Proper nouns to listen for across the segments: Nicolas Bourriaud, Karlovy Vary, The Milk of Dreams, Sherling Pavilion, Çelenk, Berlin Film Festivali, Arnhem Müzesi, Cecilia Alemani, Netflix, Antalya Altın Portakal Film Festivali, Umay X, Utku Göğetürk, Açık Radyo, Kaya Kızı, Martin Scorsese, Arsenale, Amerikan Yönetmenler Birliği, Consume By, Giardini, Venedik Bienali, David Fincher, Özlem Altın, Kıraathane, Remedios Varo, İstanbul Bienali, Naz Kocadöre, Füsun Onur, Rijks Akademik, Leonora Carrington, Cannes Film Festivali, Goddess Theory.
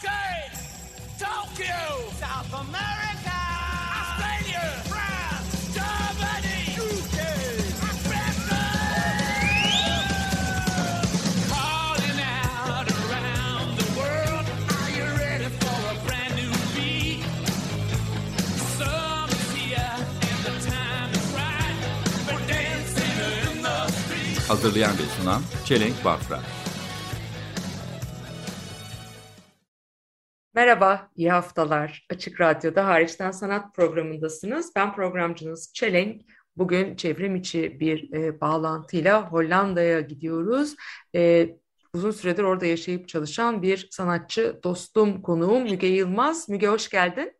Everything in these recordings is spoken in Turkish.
Okay. Tokyo, South America, Australia, France, Germany, UK, Africa. Calling out around the world. Are you ready for a brand new beat? Summer's here and the time is right. We're dancing in the street. Hazırlayan ve sunan Çelenk Bafra. Merhaba, iyi haftalar. Açık Radyo'da Hariçten Sanat programındasınız. Ben programcınız Çelenk. Bugün çevrim içi bir bağlantıyla Hollanda'ya gidiyoruz. Uzun süredir orada yaşayıp çalışan bir sanatçı dostum, konuğum Müge Yılmaz. Müge hoş geldin.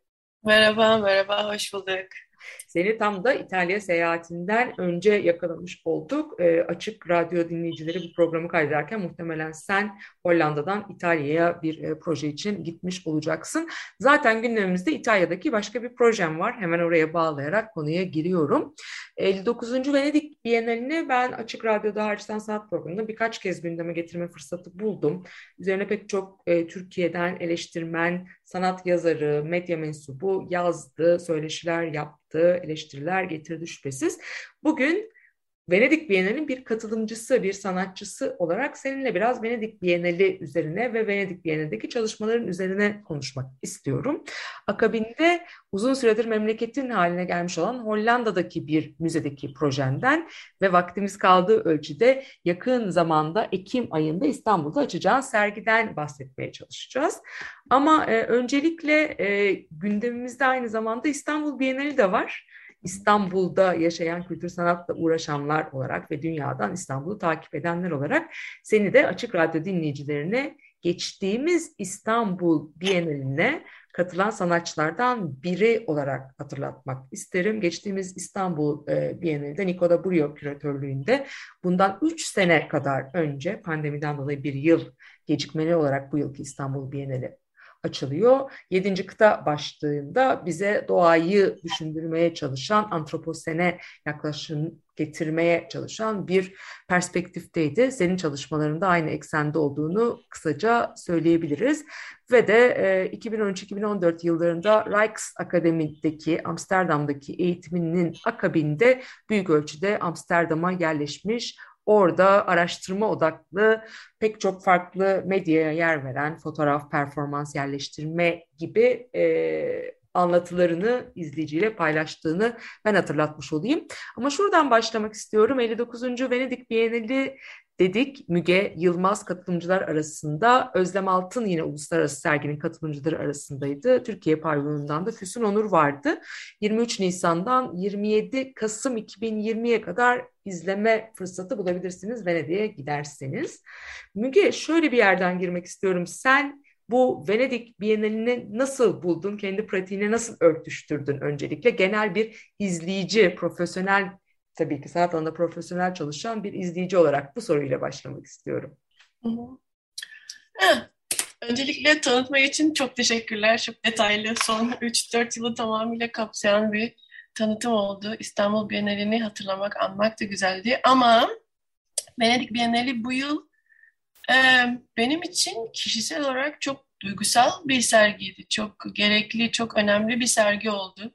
Merhaba, hoş bulduk. Seni tam da İtalya seyahatinden önce yakalamış olduk. Açık Radyo dinleyicileri bu programı kaydederken muhtemelen sen Hollanda'dan İtalya'ya bir proje için gitmiş olacaksın. Zaten gündemimizde İtalya'daki başka bir projem var. Hemen oraya bağlayarak konuya giriyorum. 59. Venedik Bienali'ni ben Açık Radyo'da Hariçten Sanat programında birkaç kez gündeme getirme fırsatı buldum. Üzerine pek çok Türkiye'den eleştirmen, sanat yazarı, medya mensubu yazdı, söyleşiler yaptı, eleştiriler getirdi şüphesiz. Bugün Venedik Bienali'nin bir katılımcısı, bir sanatçısı olarak seninle biraz Venedik Bienali üzerine ve Venedik Bienali'deki çalışmaların üzerine konuşmak istiyorum. Akabinde uzun süredir memleketin haline gelmiş olan Hollanda'daki bir müzedeki projenden ve vaktimiz kaldığı ölçüde yakın zamanda Ekim ayında İstanbul'da açacağın sergiden bahsetmeye çalışacağız. Ama öncelikle gündemimizde aynı zamanda İstanbul Bienali de var. İstanbul'da yaşayan kültür sanatla uğraşanlar olarak ve dünyadan İstanbul'u takip edenler olarak seni de Açık Radyo dinleyicilerine geçtiğimiz İstanbul Bienali'ne katılan sanatçılardan biri olarak hatırlatmak isterim. Geçtiğimiz İstanbul Bienali'de Nicolas Bourriaud küratörlüğünde bundan 3 sene kadar önce pandemiden dolayı bir yıl gecikmeli olarak bu yılki İstanbul Bienali açılıyor. 7. kıta başlığında bize doğayı düşündürmeye çalışan, antroposene yaklaşım getirmeye çalışan bir perspektifteydi. Senin çalışmalarında aynı eksende olduğunu kısaca söyleyebiliriz. Ve de 2013-2014 yıllarında Rijks Akademik'teki Amsterdam'daki eğitiminin akabinde büyük ölçüde Amsterdam'a yerleşmiş, orada araştırma odaklı pek çok farklı medyaya yer veren fotoğraf, performans, yerleştirme gibi anlatılarını izleyiciyle paylaştığını ben hatırlatmış olayım. Ama şuradan başlamak istiyorum. 59. Venedik Bienali dedik. Müge Yılmaz katılımcılar arasında, Özlem Altın yine uluslararası serginin katılımcıları arasındaydı. Türkiye pavyonundan da Füsun Onur vardı. 23 Nisan'dan 27 Kasım 2020'ye kadar izleme fırsatı bulabilirsiniz Venedik'e giderseniz. Müge, şöyle bir yerden girmek istiyorum. Sen bu Venedik Bienalini nasıl buldun? Kendi pratiğine nasıl örtüştürdün öncelikle? Genel bir izleyici, profesyonel, tabii ki sanat alanında profesyonel çalışan bir izleyici olarak bu soruyla başlamak istiyorum. Öncelikle tanıtma için çok teşekkürler. Çok detaylı, son 3-4 yılı tamamıyla kapsayan bir tanıtım oldu. İstanbul Bienalini hatırlamak, anmak da güzeldi. Ama Venedik Bienali bu yıl benim için kişisel olarak çok duygusal bir sergiydi. Çok gerekli, çok önemli bir sergi oldu.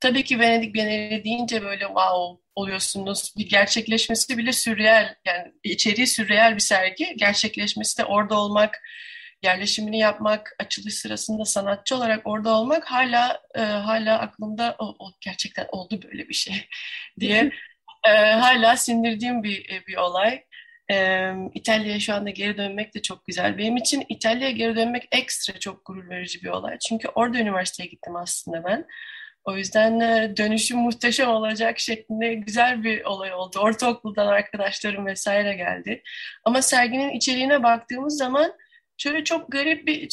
Tabii ki Venedik Bienali deyince böyle wow oluyorsunuz. Bir gerçekleşmesi bile sürreal, yani içeriği sürreal bir sergi. Gerçekleşmesi de orada olmak, yerleşimini yapmak, açılış sırasında sanatçı olarak orada olmak hala aklımda gerçekten oldu böyle bir şey diye hala sindirdiğim bir olay. İtalya'ya şu anda geri dönmek de çok güzel. Benim için İtalya'ya geri dönmek ekstra çok gurur verici bir olay. Çünkü orada üniversiteye gittim aslında ben. O yüzden dönüşüm muhteşem olacak şeklinde güzel bir olay oldu. Ortaokuldan arkadaşlarım vesaire geldi. Ama serginin içeriğine baktığımız zaman şöyle çok garip bir,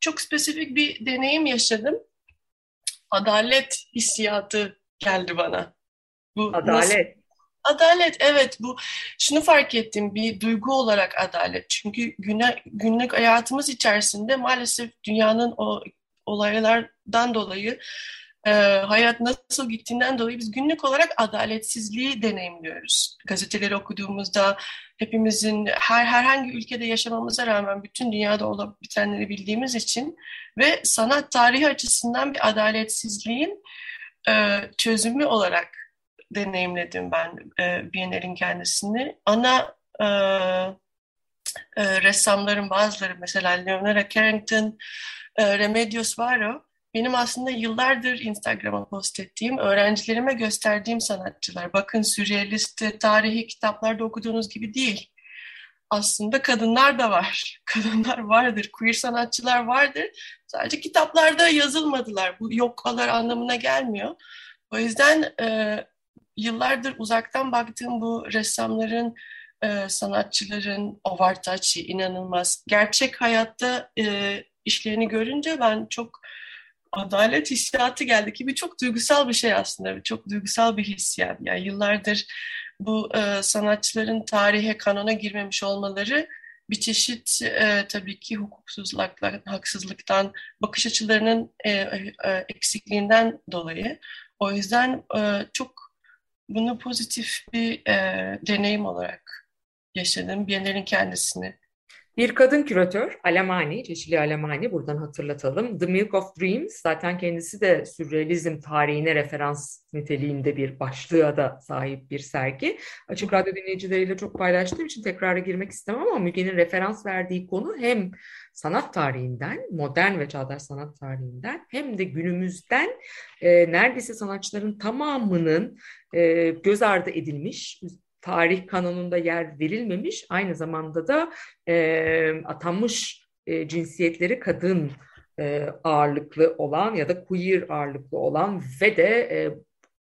çok spesifik bir deneyim yaşadım. Adalet hissiyatı geldi bana. Bu adalet. Adalet, evet, bu şunu fark ettim, bir duygu olarak adalet. Çünkü günlük hayatımız içerisinde maalesef dünyanın o olaylardan dolayı hayat nasıl gittiğinden dolayı biz günlük olarak adaletsizliği deneyimliyoruz. Gazeteleri okuduğumuzda hepimizin herhangi ülkede yaşamamıza rağmen bütün dünyada olup bitenleri bildiğimiz için ve sanat tarihi açısından bir adaletsizliğin çözümü olarak deneyimledim ben Biennial'in kendisini. Ana ressamların bazıları, mesela Leonora Carrington, Remedios Varo, benim aslında yıllardır Instagram'a post ettiğim, öğrencilerime gösterdiğim sanatçılar. Bakın, sürrealist tarihi kitaplarda okuduğunuz gibi değil. Aslında kadınlar da var. Kadınlar vardır, queer sanatçılar vardır. Sadece kitaplarda yazılmadılar. Bu yoklar anlamına gelmiyor. O yüzden yıllardır uzaktan baktığım bu ressamların, sanatçıların, o vartaçı inanılmaz. Gerçek hayatta işlerini görünce ben çok adalet hissiyatı geldi ki çok duygusal bir şey aslında. Çok duygusal bir hissiyat. Yani yıllardır bu sanatçıların tarihe, kanona girmemiş olmaları bir çeşit tabii ki hukuksuzluktan, haksızlıktan, bakış açılarının eksikliğinden dolayı. O yüzden çok bunu pozitif bir deneyim olarak yaşadım. Biennial'in kendisini. Bir kadın küratör, Alemani, Cecilia Alemani, buradan hatırlatalım. The Milk of Dreams, zaten kendisi de sürrealizm tarihine referans niteliğinde bir başlığa da sahip bir sergi. Açık Radyo dinleyicileriyle çok paylaştığım için tekrara girmek istemem ama Müge'nin referans verdiği konu hem sanat tarihinden, modern ve çağdaş sanat tarihinden, hem de günümüzden neredeyse sanatçıların tamamının göz ardı edilmiş, tarih kanonunda yer verilmemiş, aynı zamanda da atanmış cinsiyetleri kadın ağırlıklı olan ya da queer ağırlıklı olan ve de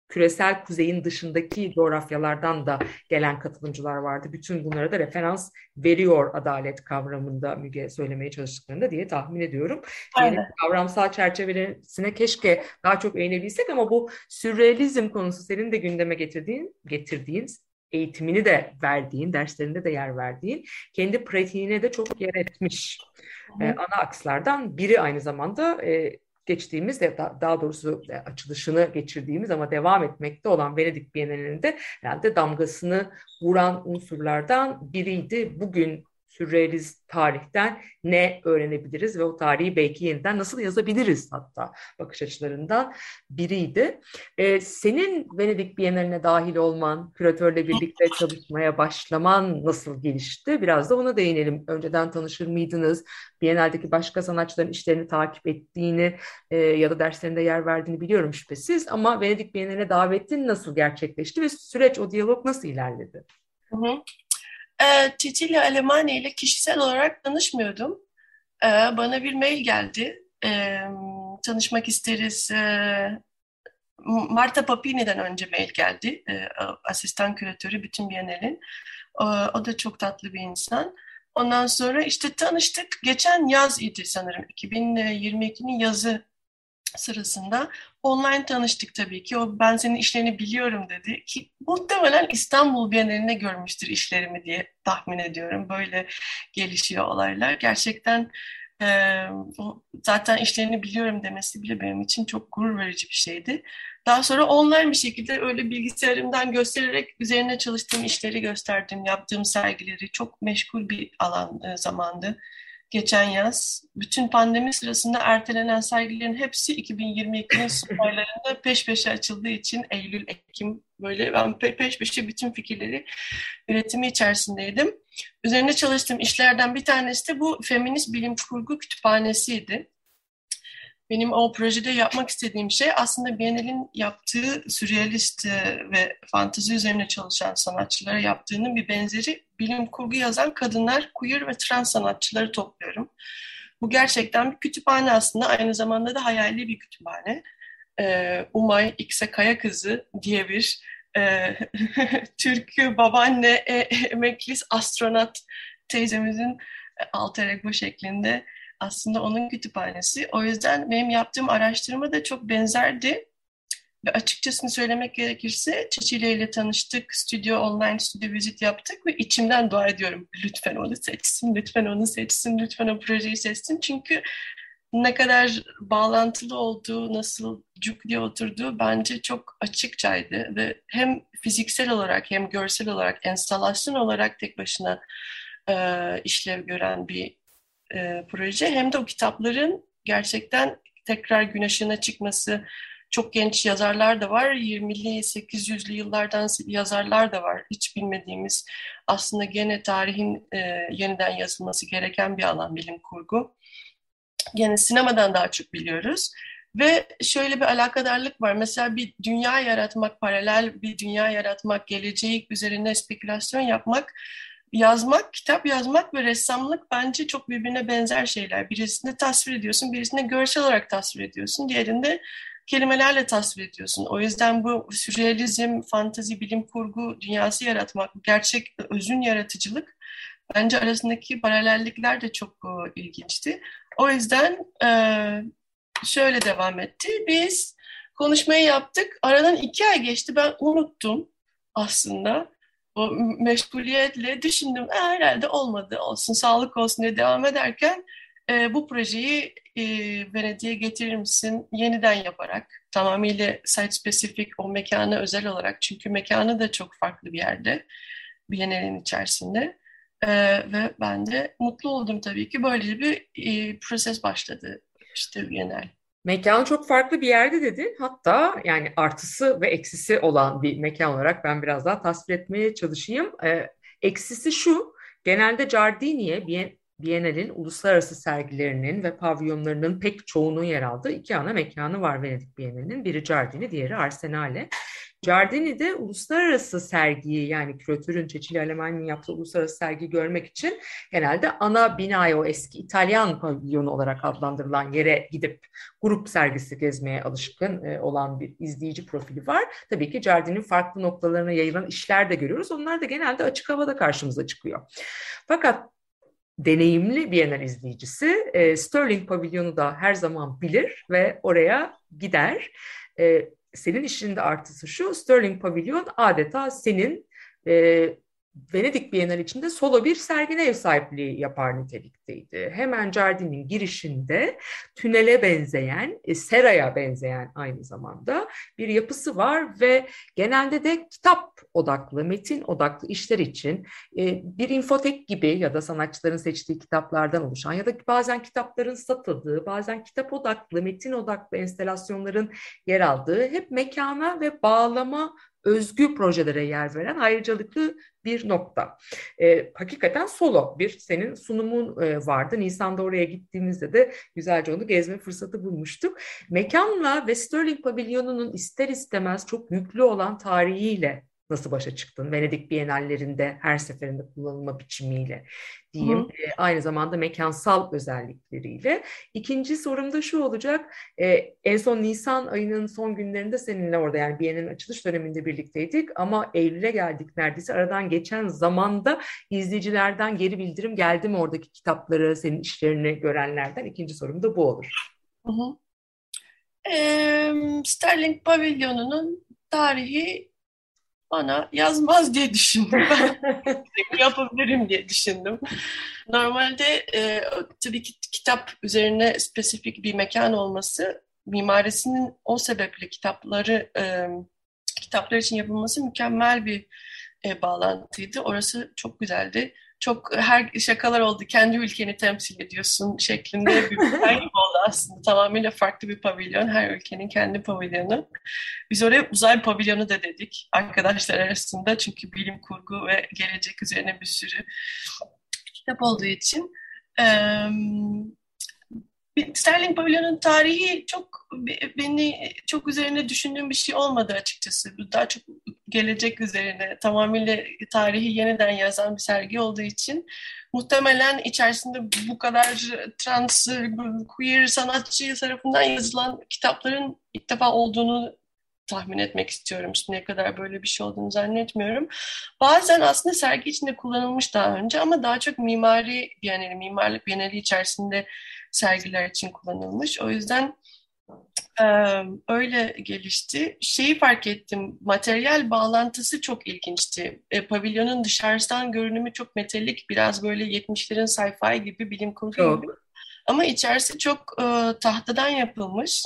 küresel kuzeyin dışındaki coğrafyalardan da gelen katılımcılar vardı. Bütün bunlara da referans veriyor adalet kavramında Müge söylemeye çalıştıklarında diye tahmin ediyorum. Aynen. Yani kavramsal çerçevesine keşke daha çok eğinebilsek ama bu sürrealizm konusu senin de gündeme getirdiğin eğitimini de verdiğin, derslerinde de yer verdiğin, kendi pratiğine de çok yer etmiş ana akslardan biri aynı zamanda geçtiğimiz, daha doğrusu açılışını geçirdiğimiz ama devam etmekte olan Venedik Bienalinde herhalde damgasını vuran unsurlardan biriydi. Bugün sürrealist tarihten ne öğrenebiliriz ve o tarihi belki yeniden nasıl yazabiliriz, hatta bakış açılarından biriydi. Senin Venedik Bienali'ne dahil olman, küratörle birlikte çalışmaya başlaman nasıl gelişti? Biraz da ona değinelim. Önceden tanışır mıydınız? Bienal'deki başka sanatçıların işlerini takip ettiğini ya da derslerinde yer verdiğini biliyorum şüphesiz. Ama Venedik Bienali'ne davetin nasıl gerçekleşti ve süreç, o diyalog nasıl ilerledi? Hı hı. Cecilia Alemani ile kişisel olarak tanışmıyordum. Bana bir mail geldi. Tanışmak isteriz. Marta Papini'den önce mail geldi. Asistan küratörü bütün Biennial'in. O da çok tatlı bir insan. Ondan sonra işte tanıştık. Geçen yaz idi sanırım. 2022'nin yazı sırasında online tanıştık tabii ki. O, ben senin işlerini biliyorum dedi ki muhtemelen İstanbul Bienalinde görmüştür işlerimi diye tahmin ediyorum. Böyle gelişiyor olaylar. Gerçekten zaten işlerini biliyorum demesi bile benim için çok gurur verici bir şeydi. Daha sonra online bir şekilde öyle bilgisayarımdan göstererek üzerine çalıştığım işleri gösterdim. Yaptığım sergileri, çok meşgul bir alan zamandı. Geçen yaz bütün pandemi sırasında ertelenen sergilerin hepsi 2022'nin sonlarında peş peşe açıldığı için Eylül, Ekim, böyle ben peş peşe bütün fikirleri üretimi içerisindeydim. Üzerine çalıştığım işlerden bir tanesi de bu feminist bilim kurgu kütüphanesiydi. Benim o projede yapmak istediğim şey aslında Biennial'in yaptığı sürrealist ve fantezi üzerine çalışan sanatçılara yaptığının bir benzeri, bilim kurgu yazan kadınlar, queer ve trans sanatçıları topluyorum. Bu gerçekten bir kütüphane aslında, aynı zamanda da hayali bir kütüphane. Umay X'e Kaya Kızı diye bir Türk babaanne emekli astronot teyzemizin alter ego şeklinde aslında onun kütüphanesi. O yüzden benim yaptığım araştırma da çok benzerdi. Ve açıkçasını söylemek gerekirse Cecilia ile tanıştık, online stüdyo vizit yaptık ve içimden dua ediyorum. Lütfen onu seçsin, lütfen o projeyi seçsin. Çünkü ne kadar bağlantılı olduğu, nasıl cuk diye oturduğu bence çok açıkçaydı. Ve hem fiziksel olarak hem görsel olarak, enstalasyon olarak tek başına işlev gören bir proje. Hem de o kitapların gerçekten tekrar gün ışığına çıkması, çok genç yazarlar da var, 20'li, 800'lü yıllardan yazarlar da var. Hiç bilmediğimiz, aslında gene tarihin yeniden yazılması gereken bir alan bilim kurgu. Gene sinemadan daha çok biliyoruz. Ve şöyle bir alakadarlık var. Mesela bir dünya yaratmak, paralel bir dünya yaratmak, geleceği üzerine spekülasyon yapmak, yazmak, kitap yazmak ve ressamlık bence çok birbirine benzer şeyler. Birisini tasvir ediyorsun, birisini görsel olarak tasvir ediyorsun, diğerinde kelimelerle tasvir ediyorsun. O yüzden bu sürrealizm, fantezi, bilim kurgu dünyası yaratmak, gerçek özün yaratıcılık, bence arasındaki paralellikler de çok ilginçti. O yüzden şöyle devam etti. Biz konuşmayı yaptık. Aradan 2 ay geçti. Ben unuttum aslında. O meşguliyetle düşündüm. Herhalde olmadı. Olsun, sağlık olsun diye devam ederken bu projeyi Venedik'e getirir misin? Yeniden yaparak, tamamıyla site spesifik, o mekana özel olarak. Çünkü mekanı da çok farklı bir yerde. Bienalin içerisinde. Ve ben de mutlu oldum tabii ki. Böyle bir proses başladı işte Bienal. Mekan çok farklı bir yerde dedin. Hatta yani artısı ve eksisi olan bir mekan olarak ben biraz daha tasvir etmeye çalışayım. Eksisi şu, genelde Giardini'ye Bienal'in uluslararası sergilerinin ve pavyonlarının pek çoğunun yer aldığı 2 ana mekanı var Venedik Bienal'inin. Biri Giardini, diğeri Arsenale. Giardini'de uluslararası sergiyi, yani küratörün Cecilia Alemani'nin yaptığı uluslararası sergiyi görmek için genelde ana binaya, o eski İtalyan pavilyonu olarak adlandırılan yere gidip grup sergisi gezmeye alışkın olan bir izleyici profili var. Tabii ki Giardini'nin farklı noktalarına yayılan işler de görüyoruz. Onlar da genelde açık havada karşımıza çıkıyor. Fakat deneyimli Bienal izleyicisi Sherling Pavilyonu da her zaman bilir ve oraya gider. Senin işinin de artısı şu, Sherling Pavilion adeta senin Venedik Bienal içinde solo bir sergine ev sahipliği yapar nitelikteydi. Hemen Giardini'nin girişinde tünele benzeyen, seraya benzeyen aynı zamanda bir yapısı var ve genelde de kitap odaklı, metin odaklı işler için bir infotek gibi ya da sanatçıların seçtiği kitaplardan oluşan ya da bazen kitapların satıldığı, bazen kitap odaklı, metin odaklı enstalasyonların yer aldığı, hep mekana ve bağlama özgü projelere yer veren ayrıcalıklı bir nokta. Hakikaten solo bir senin sunumun vardı. Nisan'da oraya gittiğimizde de güzelce onu gezme fırsatı bulmuştuk. Mekanla ve Sherling Pavilyonu'nun ister istemez çok yüklü olan tarihiyle nasıl başa çıktın? Venedik Bienallerinde her seferinde kullanılma biçimiyle diyeyim. Aynı zamanda mekansal özellikleriyle. İkinci sorum da şu olacak. En son Nisan ayının son günlerinde seninle orada, yani Bienal'in açılış döneminde birlikteydik. Ama Eylül'e geldik neredeyse. Aradan geçen zamanda izleyicilerden geri bildirim geldi mi oradaki kitapları, senin işlerini görenlerden? İkinci sorum da bu olur. Sherling Pavilyonu'nun tarihi bana yazmaz diye düşündüm. Ben yapabilirim diye düşündüm. Normalde tabii ki kitap üzerine spesifik bir mekan olması, mimarisinin o sebeple kitaplar için yapılması mükemmel bir bağlantıydı. Orası çok güzeldi. Çok her şakalar oldu. Kendi ülkeni temsil ediyorsun şeklinde bir pavilyon oldu aslında. Tamamıyla farklı bir pavilyon. Her ülkenin kendi pavilyonu. Biz oraya uzay pavilyonu da dedik arkadaşlar arasında. Çünkü bilim kurgu ve gelecek üzerine bir sürü kitap olduğu için. Sherling Pavilyonu'nun tarihi çok beni çok üzerine düşündüğüm bir şey olmadı açıkçası. Daha çok gelecek üzerine, tamamıyla tarihi yeniden yazan bir sergi olduğu için muhtemelen içerisinde bu kadar trans, queer sanatçı tarafından yazılan kitapların ilk defa olduğunu tahmin etmek istiyorum. Şimdiye kadar böyle bir şey olduğunu zannetmiyorum. Bazen aslında sergi içinde kullanılmış daha önce ama daha çok mimarlık bienali içerisinde sergiler için kullanılmış. O yüzden öyle gelişti. Şeyi fark ettim, materyal bağlantısı çok ilginçti. Pavilyonun dışarıdan görünümü çok metalik, biraz böyle 70'lerin sci-fi gibi, bilim kurgu gibi. Ama içerisi çok tahtadan yapılmış.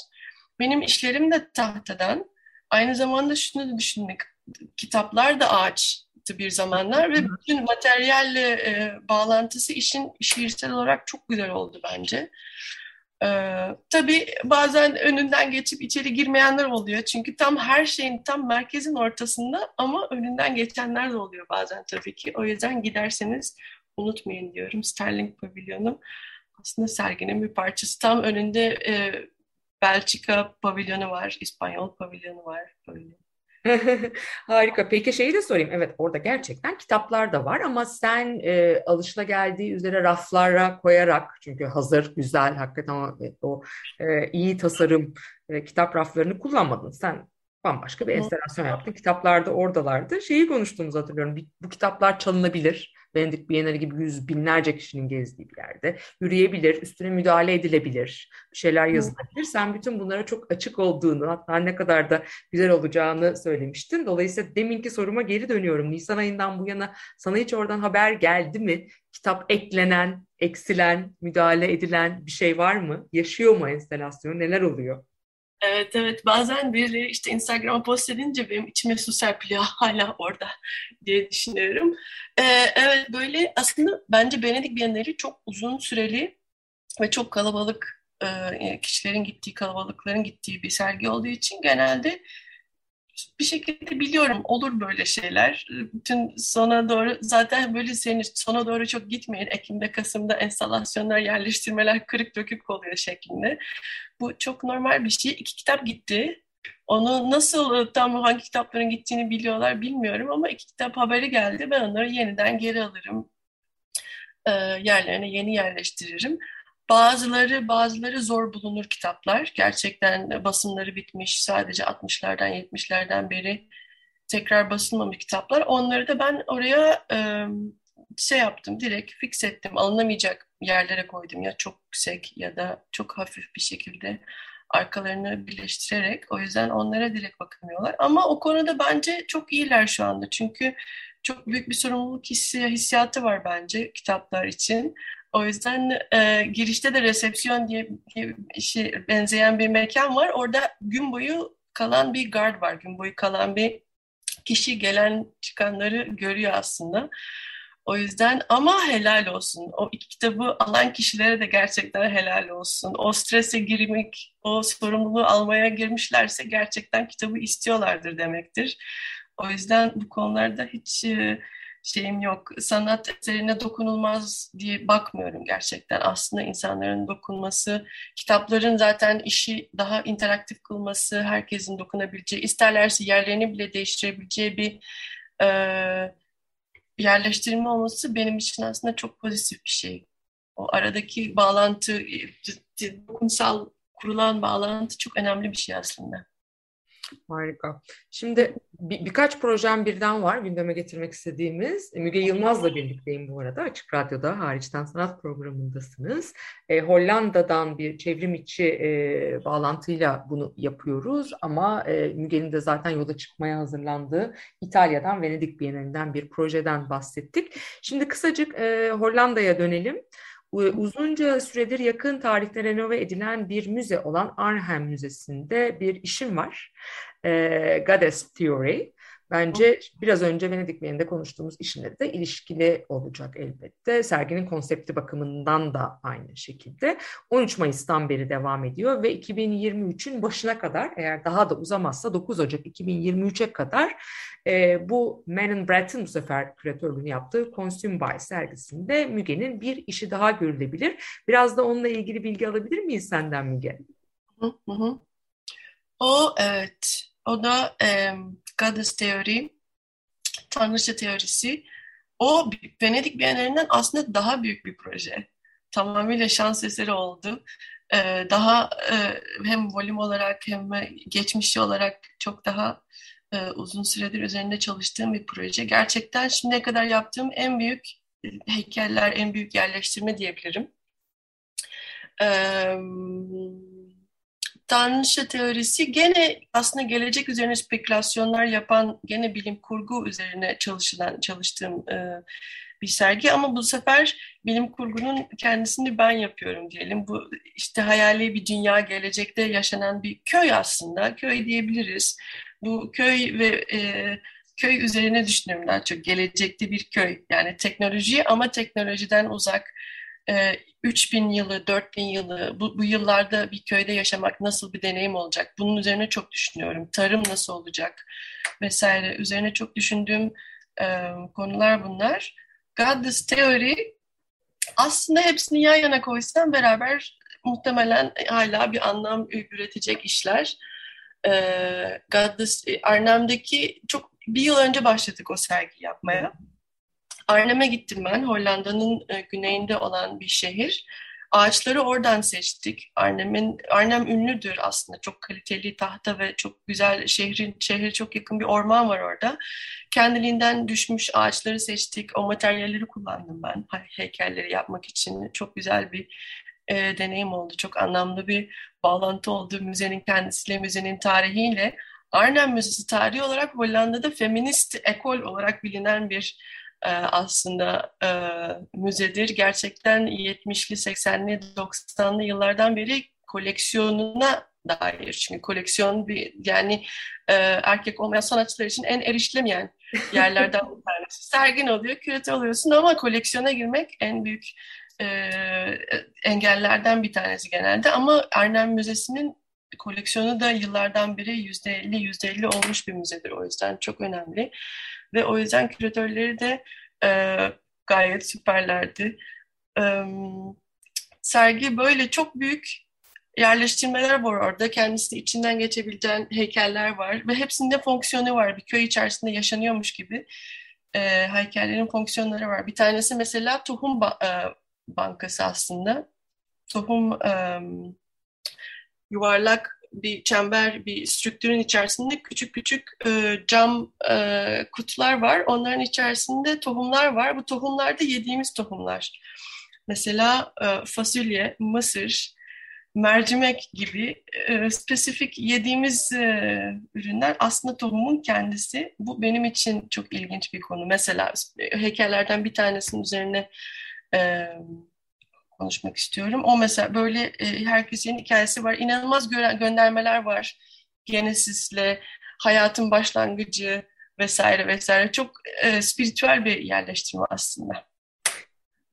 Benim işlerim de tahtadan. Aynı zamanda şunu düşündük. Kitaplar da ağaç bir zamanlar ve bütün materyalle bağlantısı işin şiirsel olarak çok güzel oldu bence. Tabii bazen önünden geçip içeri girmeyenler oluyor. Çünkü tam her şeyin tam merkezin ortasında ama önünden geçenler de oluyor bazen tabii ki. O yüzden giderseniz unutmayın diyorum. Sherling Pavilyonu aslında serginin bir parçası. Tam önünde Belçika pavilyonu var, İspanyol pavilyonu var. Böyle. Harika. Peki şeyi de sorayım. Evet, orada gerçekten kitaplar da var ama sen alışılageldiği üzere raflara koyarak, çünkü hazır, güzel, hakikaten o iyi tasarım kitap raflarını kullanmadın. Sen bambaşka bir enstalasyon yaptın. Kitaplar da oradalardı. Şeyi konuştuğumuzu hatırlıyorum. Bu kitaplar çalınabilir. Venedik Bienali gibi yüz binlerce kişinin gezdiği bir yerde. Yürüyebilir, üstüne müdahale edilebilir, bir şeyler yazılabilir. Sen bütün bunlara çok açık olduğunu, hatta ne kadar da güzel olacağını söylemiştin. Dolayısıyla deminki soruma geri dönüyorum. Nisan ayından bu yana sana hiç oradan haber geldi mi? Kitap eklenen, eksilen, müdahale edilen bir şey var mı? Yaşıyor mu enstalasyon? Neler oluyor? Evet, bazen biri işte Instagram'a post edince benim içime su serpiliyor, hala orada diye düşünüyorum. Evet, böyle aslında bence Venedik Bienali çok uzun süreli ve çok kalabalık, kişilerin gittiği, kalabalıkların gittiği bir sergi olduğu için genelde bir şekilde biliyorum olur böyle şeyler. Bütün sona doğru zaten böyle senin sona doğru çok gitmeyin. Ekim'de, Kasım'da enstalasyonlar, yerleştirmeler kırık dökük oluyor şeklinde. Bu çok normal bir şey. 2 kitap gitti. Onu nasıl tam hangi kitapların gittiğini biliyorlar bilmiyorum ama 2 kitap haberi geldi. Ben onları yeniden geri alırım. Yerlerine yeni yerleştiririm. Bazıları zor bulunur kitaplar. Gerçekten basımları bitmiş, sadece 60'lardan 70'lerden beri tekrar basılmamış kitaplar. Onları da ben oraya şey yaptım, direkt fix ettim. Alınamayacak yerlere koydum, ya çok yüksek ya da çok hafif bir şekilde arkalarını birleştirerek. O yüzden onlara direkt bakamıyorlar. Ama o konuda bence çok iyiler şu anda. Çünkü çok büyük bir sorumluluk hissiyatı var bence kitaplar için. O yüzden girişte de resepsiyon diye benzeyen bir mekan var. Orada gün boyu kalan bir guard var. Gün boyu kalan bir kişi gelen çıkanları görüyor aslında. O yüzden ama helal olsun. O 2 kitabı alan kişilere de gerçekten helal olsun. O strese girmek, o sorumluluğu almaya girmişlerse gerçekten kitabı istiyorlardır demektir. O yüzden bu konularda hiç... şeyim yok. Sanat eserine dokunulmaz diye bakmıyorum gerçekten. Aslında insanların dokunması, kitapların zaten işi daha interaktif kılması, herkesin dokunabileceği, isterlerse yerlerini bile değiştirebileceği bir yerleştirme olması benim için aslında çok pozitif bir şey. O aradaki bağlantı, dokunsal kurulan bağlantı çok önemli bir şey aslında. Harika. Şimdi birkaç projem birden var gündeme getirmek istediğimiz. Müge Yılmaz'la birlikteyim bu arada. Açık Radyo'da Hariçten Sanat programındasınız. Hollanda'dan bir çevrim içi bağlantıyla bunu yapıyoruz. Ama Müge'nin de zaten yola çıkmaya hazırlandığı İtalya'dan, Venedik Bienali'nden bir projeden bahsettik. Şimdi kısacık Hollanda'ya dönelim. Uzunca süredir yakın tarihte renove edilen bir müze olan Arnhem Müzesi'nde bir işim var. Goddess Theory. Bence biraz önce Venedik Bienali'nde konuştuğumuz işimle de ilişkili olacak elbette. Serginin konsepti bakımından da aynı şekilde. 13 Mayıs'tan beri devam ediyor ve 2023'ün başına kadar, eğer daha da uzamazsa 9 Ocak 2023'e kadar bu Man & Brett'in bu sefer küratörlüğünü yaptığı Consume By sergisinde Müge'nin bir işi daha görülebilir. Biraz da onunla ilgili bilgi alabilir miyiz senden Müge? Evet. O da Goddess Theory, Tanrıça teorisi. O Venedik Bienalinden aslında daha büyük bir proje. Tamamıyla şans eseri oldu. Daha hem volüm olarak hem geçmişi olarak çok daha uzun süredir üzerinde çalıştığım bir proje. Gerçekten şimdiye kadar yaptığım en büyük heykeller, en büyük yerleştirme diyebilirim. Tanrıça teorisi gene aslında gelecek üzerine spekülasyonlar yapan, gene bilim kurgu üzerine çalıştığım bir sergi ama bu sefer bilim kurgunun kendisini ben yapıyorum diyelim. Bu işte hayali bir dünya, gelecekte yaşanan bir köy aslında, köy diyebiliriz. Bu köy ve köy üzerine düşünüyorum daha çok, gelecekte bir köy. Yani teknoloji ama teknolojiden uzak. 3000 yılı, 4000 yılı bu yıllarda bir köyde yaşamak nasıl bir deneyim olacak? Bunun üzerine çok düşünüyorum. Tarım nasıl olacak? Vesaire. Üzerine çok düşündüğüm konular bunlar. Goddess Theory aslında hepsini yan yana koysam beraber muhtemelen hala bir anlam üretecek işler. Goddess Arnhem'deki çok bir yıl önce başladık o sergiyi yapmaya. Arnhem'e gittim ben. Hollanda'nın güneyinde olan bir şehir. Ağaçları oradan seçtik. Arnhem ünlüdür aslında. Çok kaliteli tahta ve çok güzel şehre çok yakın bir orman var orada. Kendiliğinden düşmüş ağaçları seçtik. O materyalleri kullandım ben heykelleri yapmak için. Çok güzel bir deneyim oldu. Çok anlamlı bir bağlantı oldu müzenin kendisiyle, müzenin tarihiyle. Arnhem Müzesi tarihi olarak Hollanda'da feminist ekol olarak bilinen bir aslında müzedir. Gerçekten 70'li, 80'li, 90'lı yıllardan beri koleksiyonuna dair. Çünkü koleksiyon bir, yani erkek olmayan sanatçılar için en erişilemeyen yerlerden bir tanesi. Sergin oluyor, küratör oluyorsun ama koleksiyona girmek en büyük engellerden bir tanesi genelde. Ama Arnhem Müzesi'nin koleksiyonu da yıllardan beri %50 olmuş bir müzedir. O yüzden çok önemli. Ve o yüzden küratörleri de gayet süperlerdi. Sergi böyle çok büyük yerleştirmeler var orada. Kendisi içinden geçebileceğin heykeller var. Ve hepsinde fonksiyonu var. Bir köy içerisinde yaşanıyormuş gibi. Heykellerin fonksiyonları var. Bir tanesi mesela tohum bankası aslında. Tohum yuvarlak bir çember, bir strüktürün içerisinde küçük küçük cam kutular var. Onların içerisinde tohumlar var. Bu tohumlar da yediğimiz tohumlar. Mesela fasulye, mısır, mercimek gibi spesifik yediğimiz ürünler aslında tohumun kendisi. Bu benim için çok ilginç bir konu. Mesela heykellerden bir tanesinin üzerine konuşmak istiyorum. O mesela böyle herkesin hikayesi var. İnanılmaz göndermeler var. Genesis'le, hayatın başlangıcı vesaire vesaire. Çok spiritüel bir yerleştirme aslında.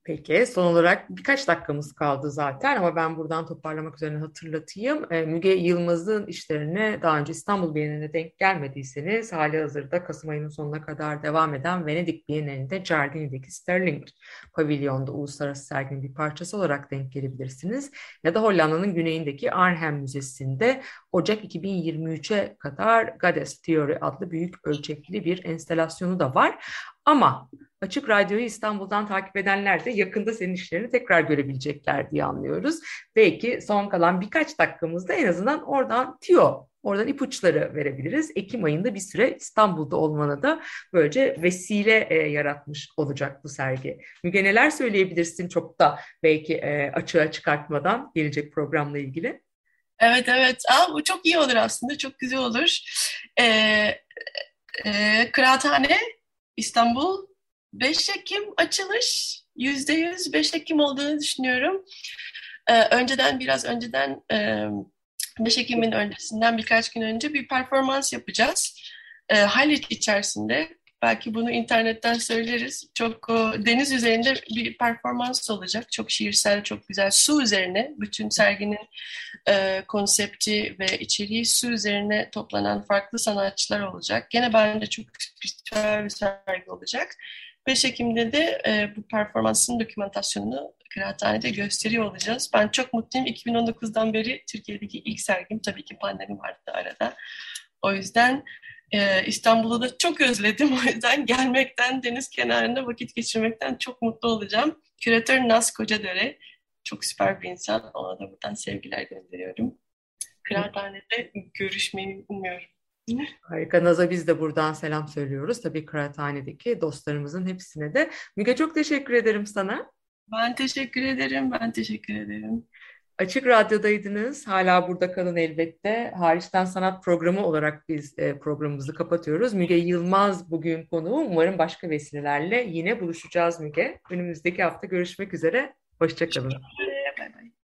Peki, son olarak birkaç dakikamız kaldı zaten ama ben buradan toparlamak üzere hatırlatayım. Müge Yılmaz'ın işlerine daha önce İstanbul Bienali'ne denk gelmediyseniz halihazırda Kasım ayının sonuna kadar devam eden Venedik Bienali'nde Giardini'deki Sherling Pavilion'da uluslararası serginin bir parçası olarak denk gelebilirsiniz. Ya da Hollanda'nın güneyindeki Arnhem Müzesi'nde Ocak 2023'e kadar Goddess Theory adlı büyük ölçekli bir enstalasyonu da var. Ama Açık Radyo'yu İstanbul'dan takip edenler de yakında senin işlerini tekrar görebilecekler diye anlıyoruz. Belki son kalan birkaç dakikamızda en azından oradan ipuçları verebiliriz. Ekim ayında bir süre İstanbul'da olmana da böylece vesile yaratmış olacak bu sergi. Müge, neler söyleyebilirsin çok da belki açığa çıkartmadan gelecek programla ilgili? Evet. Bu çok iyi olur aslında, çok güzel olur. Kıraathane İstanbul 5 Ekim açılış, %100 5 Ekim olduğunu düşünüyorum. Biraz önceden 5 Ekim'in öncesinden birkaç gün önce bir performans yapacağız. Haliç içerisinde, belki bunu internetten söyleriz. Çok deniz üzerinde bir performans olacak. Çok şiirsel, çok güzel. Su üzerine, bütün serginin konsepti ve içeriği su üzerine toplanan farklı sanatçılar olacak. Gene bence çok güzel bir sergi olacak. 5 Ekim'de de bu performansın dokümantasyonunu Kıraathane'de gösteriyor olacağız. Ben çok mutluyum. 2019'dan beri Türkiye'deki ilk sergim. Tabii ki pandemi vardı arada. O yüzden İstanbul'u da çok özledim. O yüzden gelmekten, deniz kenarında vakit geçirmekten çok mutlu olacağım. Küratör Naz Kocadöre çok süper bir insan. Ona da buradan sevgiler gönderiyorum. Kıraathane'de görüşmeyi umuyorum. Harika. Naz'a biz de buradan selam söylüyoruz. Tabii Kıraathane'deki dostlarımızın hepsine de. Müge, çok teşekkür ederim sana. Ben teşekkür ederim. Açık Radyo'daydınız. Hala burada kalın elbette. Hariçten Sanat programı olarak biz programımızı kapatıyoruz. Müge Yılmaz bugün konuğum. Umarım başka vesilelerle yine buluşacağız Müge. Önümüzdeki hafta görüşmek üzere. Hoşça kalın.